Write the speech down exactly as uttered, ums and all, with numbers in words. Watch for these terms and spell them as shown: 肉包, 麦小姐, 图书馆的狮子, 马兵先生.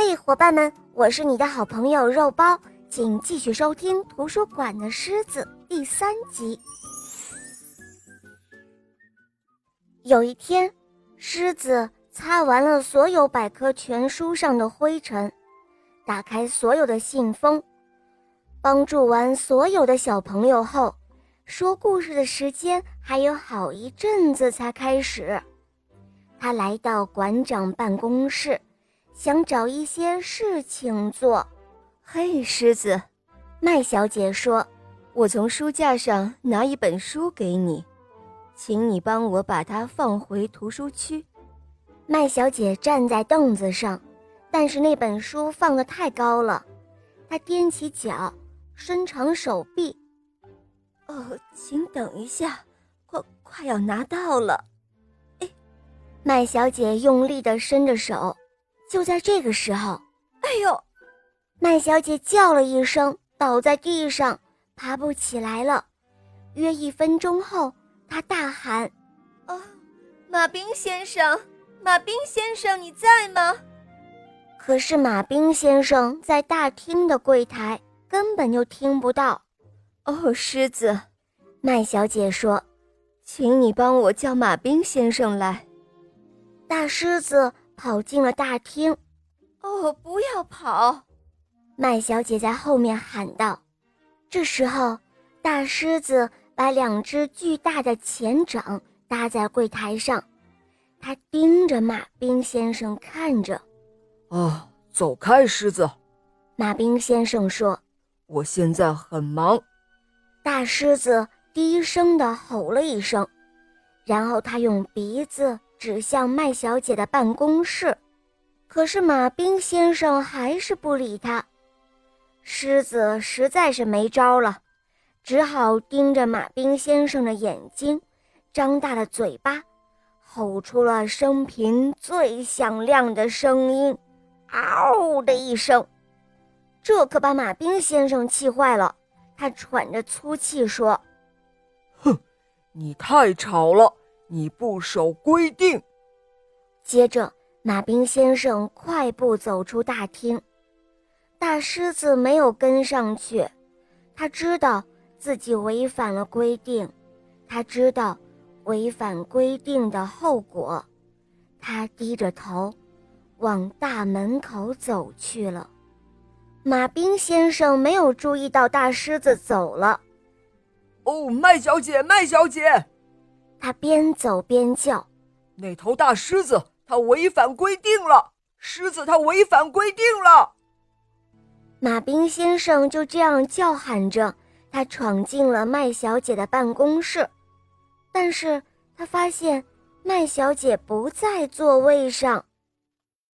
嘿，伙伴们，我是你的好朋友肉包，请继续收听《图书馆的狮子》第三集。有一天，狮子擦完了所有百科全书上的灰尘，打开所有的信封，帮助完所有的小朋友后，说故事的时间还有好一阵子才开始。他来到馆长办公室，想找一些事情做。嘿，狮子，麦小姐说，我从书架上拿一本书给你，请你帮我把它放回图书区。麦小姐站在凳子上，但是那本书放得太高了，她踮起脚，伸长手臂。哦，请等一下，快快要拿到了。哎，麦小姐用力地伸着手。就在这个时候，哎呦，麦小姐叫了一声，倒在地上爬不起来了。约一分钟后，她大喊，哦，马兵先生，马兵先生，你在吗？可是马兵先生在大厅的柜台，根本就听不到。哦，狮子，麦小姐说，请你帮我叫马兵先生来。大狮子跑进了大厅。哦，不要跑，麦小姐在后面喊道。这时候，大狮子把两只巨大的前掌搭在柜台上，他盯着马兵先生看着。啊，走开，狮子，马兵先生说，我现在很忙。大狮子低声地吼了一声，然后他用鼻子指向麦小姐的办公室，可是马兵先生还是不理他。狮子实在是没招了，只好盯着马兵先生的眼睛，张大了嘴巴，吼出了生平最响亮的声音，嗷的一声。这可把马兵先生气坏了，他喘着粗气说，哼，你太吵了，你不守规定。接着马兵先生快步走出大厅。大狮子没有跟上去，他知道自己违反了规定，他知道违反规定的后果，他低着头往大门口走去了。马兵先生没有注意到大狮子走了。哦，麦小姐，麦小姐，他边走边叫，那头大狮子，它违反规定了，狮子它违反规定了。马兵先生就这样叫喊着，他闯进了麦小姐的办公室，但是他发现麦小姐不在座位上。